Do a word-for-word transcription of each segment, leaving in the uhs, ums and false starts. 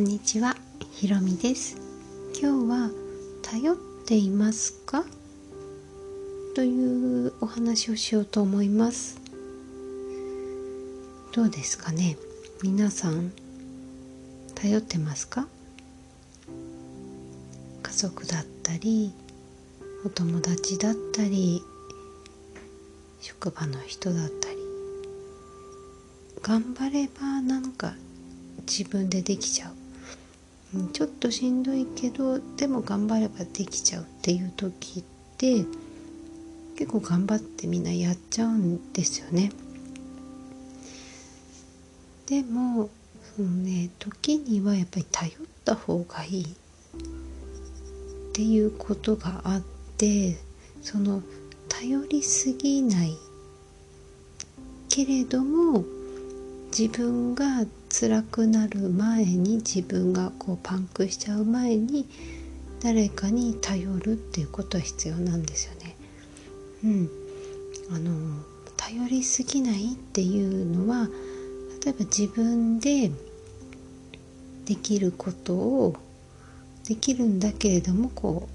こんにちは、ひろみです。今日は頼っていますかというお話をしようと思います。どうですかね、皆さん頼ってますか？家族だったり、お友達だったり、職場の人だったり、頑張ればなんか自分でできちゃう、ちょっとしんどいけどでも頑張ればできちゃうっていう時って結構頑張ってみんなやっちゃうんですよね。でもそのね、時にはやっぱり頼った方がいいっていうことがあって、その頼りすぎないけれども自分が辛くなる前に、自分がこうパンクしちゃう前に誰かに頼るっていうことは必要なんですよね。うん、あの頼りすぎないっていうのは、例えば自分でできることをできるんだけれども、こ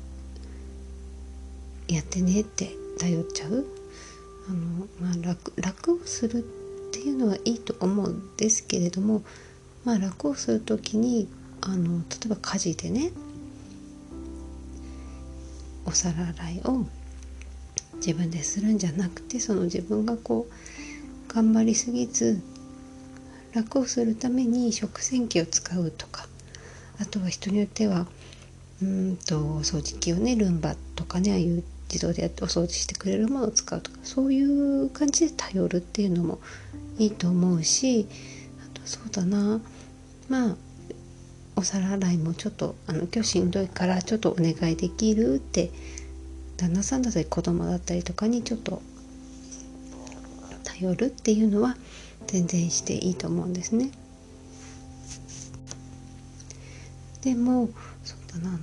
うやってねって頼っちゃう。あの、まあ、楽、楽をするっていうのはいいと思うんですけれども、まあ、楽をするときにあの例えば家事でね、お皿洗いを自分でするんじゃなくて、その自分がこう頑張りすぎず楽をするために食洗機を使うとか、あとは人によってはうんと掃除機をね、ルンバとかね、ああいう自動でやってお掃除してくれるものを使うとか、そういう感じで頼るっていうのもいいと思うし、あとそうだな、まあお皿洗いもちょっとあの今日しんどいからちょっとお願いできるって、旦那さんだったり子供だったりとかにちょっと頼るっていうのは全然していいと思うんですね。でもそうだな、あの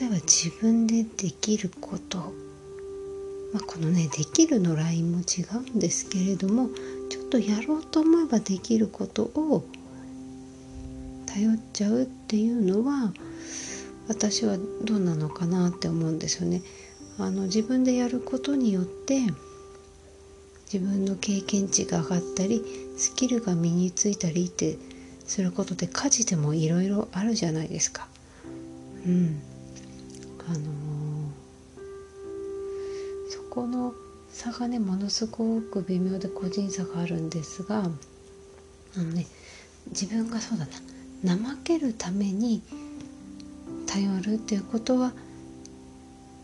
例えば自分でできること、まあ、このね、できるのラインも違うんですけれども、ちょっとやろうと思えばできることを頼っちゃうっていうのは、私はどうなのかなって思うんですよね。あの自分でやることによって自分の経験値が上がったり、スキルが身についたりってすることで、家事でもいろいろあるじゃないですか。うんあのー、そこの差がね、ものすごく微妙で個人差があるんですが、あのね、自分がそうだな、怠けるために頼るっていうことは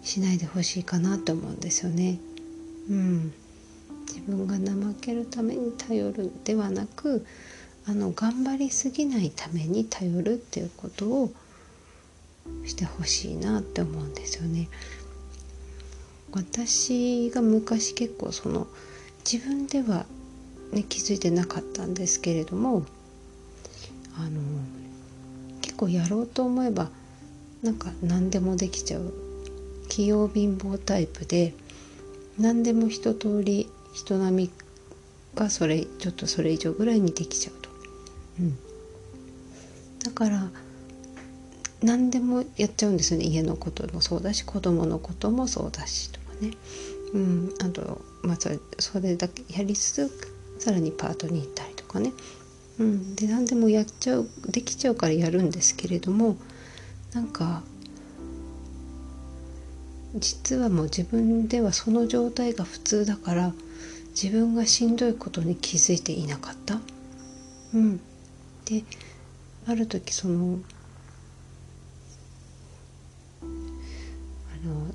しないでほしいかなと思うんですよね。うん、自分が怠けるために頼るではなく、あの頑張りすぎないために頼るっていうことをしてほしいなって思うんですよね。私が昔結構その自分では、ね、気づいてなかったんですけれども、あの結構やろうと思えばなんか何でもできちゃう器用貧乏タイプで、何でも一通り人並みがそれちょっとそれ以上ぐらいにできちゃうと、うん、だから何でもやっちゃうんですよね。家のこともそうだし、子供のこともそうだしとかね、うん、あと、まあ、それ、それだけやりつつさらにパートに行ったりとかね、うん、で何でもやっちゃう、できちゃうからやるんですけれども、なんか実はもう自分ではその状態が普通だから、自分がしんどいことに気づいていなかった、うん、である時その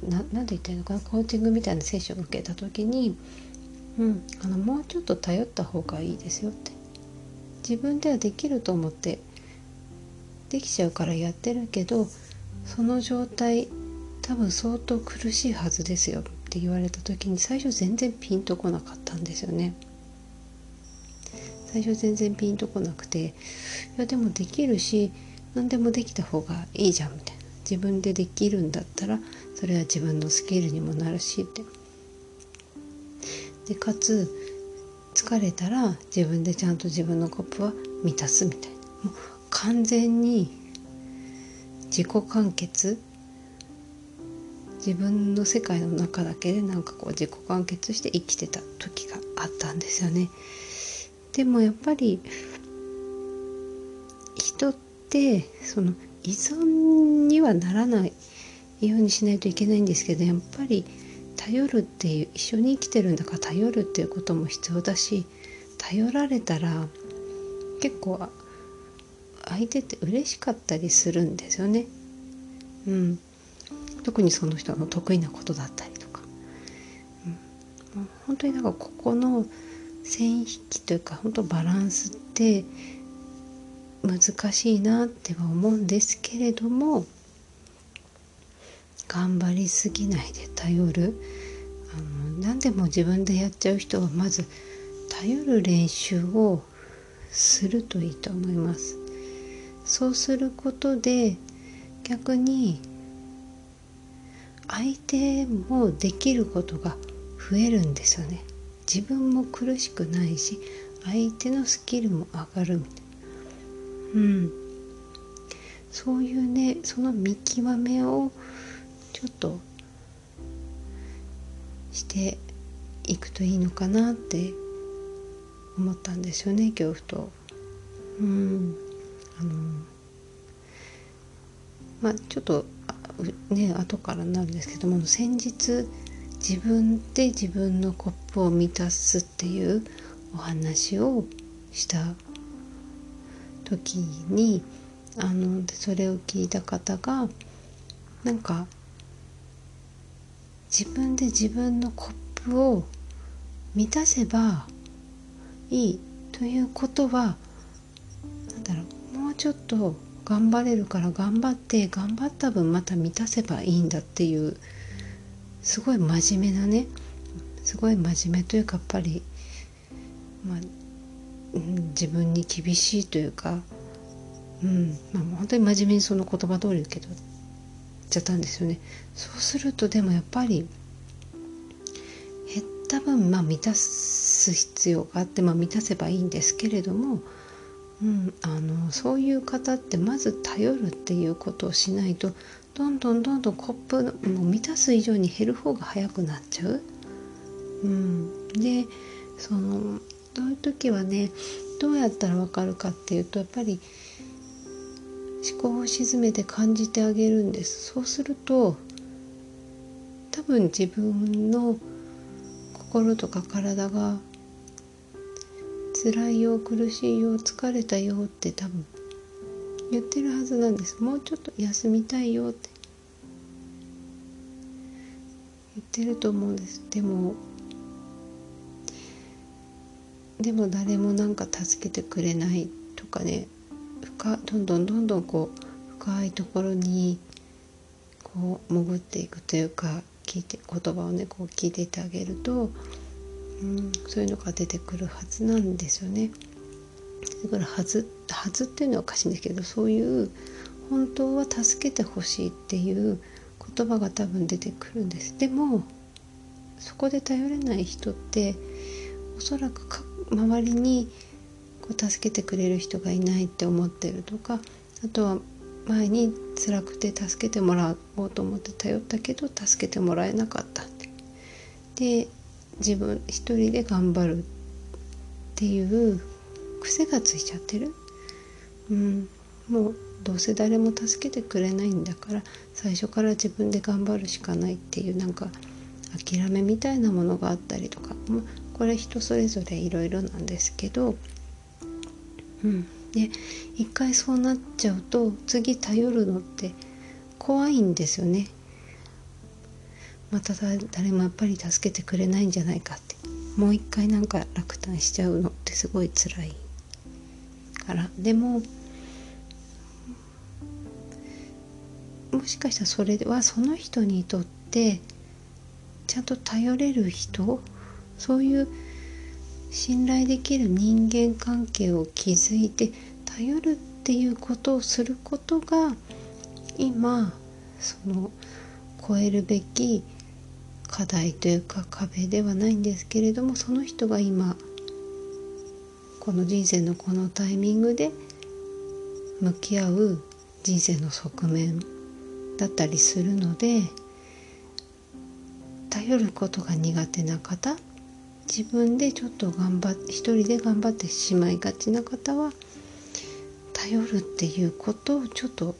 な, なんで言ってるのかな、コーチングみたいなセッションを受けた時に、うん、あのもうちょっと頼った方がいいですよって、自分ではできると思ってできちゃうからやってるけど、その状態多分相当苦しいはずですよって言われた時に、最初全然ピンとこなかったんですよね。最初全然ピンとこなくて、いやでもできるし、何でもできた方がいいじゃんみたいな、自分でできるんだったらそれは自分のスキルにもなるしって、でかつ疲れたら自分でちゃんと自分のコップは満たすみたいな、もう完全に自己完結、自分の世界の中だけでなんかこう自己完結して生きてた時があったんですよね。でもやっぱり人ってその依存にはならないようにしないといけないんですけど、やっぱり頼るっていう、一緒に生きてるんだから頼るっていうことも必要だし、頼られたら結構相手って嬉しかったりするんですよね。うん、特にその人の得意なことだったりとか、うん、本当になんかここの線引きというか、本当バランスって難しいなっては思うんですけれども、頑張りすぎないで頼る、あの何でも自分でやっちゃう人はまず頼る練習をするといいと思います。そうすることで逆に相手もできることが増えるんですよね。自分も苦しくないし、相手のスキルも上がるみたいな、うん、そういうね、その見極めをちょっとしていくといいのかなって思ったんですよね、恐怖と。うん、あのまあちょっとね後からになるんですけども、先日自分で自分のコップを満たすっていうお話をした時に、あのそれを聞いた方がなんか。自分で自分のコップを満たせばいいということは、なんだろう、もうちょっと頑張れるから頑張って、頑張った分また満たせばいいんだっていう、すごい真面目なね、すごい真面目というか、やっぱり、まあ、うん、自分に厳しいというか、うん、まあ本当に真面目にその言葉通りだけどちゃったんですよね。そうするとでもやっぱり減った分、まあ、満たす必要があって、まあ、満たせばいいんですけれども、うん、あのそういう方ってまず頼るっていうことをしないと、どんどんどんどんコップのもう満たす以上に減る方が早くなっちゃう。うん、でそのそういう時はね、どうやったらわかるかっていうと、やっぱり思考を沈めて感じてあげるんです。そうすると多分自分の心とか体が辛いよ、苦しいよ、疲れたよって多分言ってるはずなんです。もうちょっと休みたいよって言ってると思うんです。でもでも誰もなんか助けてくれないとかね、どんどんどんどんこう深いところにこう潜っていくというか、聞いて言葉をねこう聞いていてあげると、うん、そういうのが出てくるはずなんですよね。だからはず、はずっていうのはおかしいんですけど、そういう本当は助けてほしいっていう言葉が多分出てくるんです。でもそこで頼れない人っておそらくか周りに助けてくれる人がいないって思ってるとか、あとは前に辛くて助けてもらおうと思って頼ったけど助けてもらえなかったってで、自分一人で頑張るっていう癖がついちゃってる。うん、もうどうせ誰も助けてくれないんだから最初から自分で頑張るしかないっていう、なんか諦めみたいなものがあったりとか、これ人それぞれいろいろなんですけど、うん、で一回そうなっちゃうと次頼るのって怖いんですよね。また誰もやっぱり助けてくれないんじゃないかって、もう一回なんか落胆しちゃうのってすごい辛いから。でももしかしたらそれはその人にとってちゃんと頼れる人、そういう信頼できる人間関係を築いて頼るっていうことをすることが、今その越えるべき課題というか壁ではないんですけれども、その人が今この人生のこのタイミングで向き合う人生の側面だったりするので、頼ることが苦手な方、自分でちょっと頑張っ一人で頑張ってしまいがちな方は、頼るっていうことをちょっと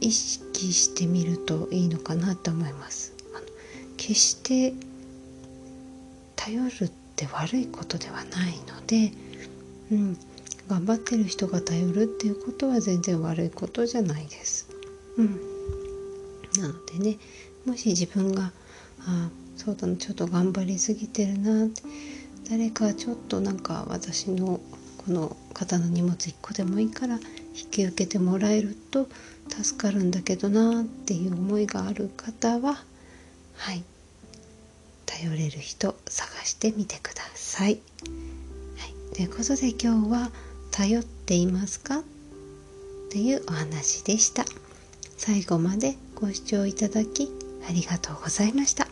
意識してみるといいのかなと思います。あの決して頼るって悪いことではないので、うん、頑張ってる人が頼るっていうことは全然悪いことじゃないです、うん、なのでね、もし自分があそうだな、ちょっと頑張りすぎてるな、誰かちょっとなんか私のこの方の荷物いっこでもいいから引き受けてもらえると助かるんだけどなっていう思いがある方は、はい、頼れる人探してみてください。はい、ということで今日は頼っていますかっていうお話でした。最後までご視聴いただきありがとうございました。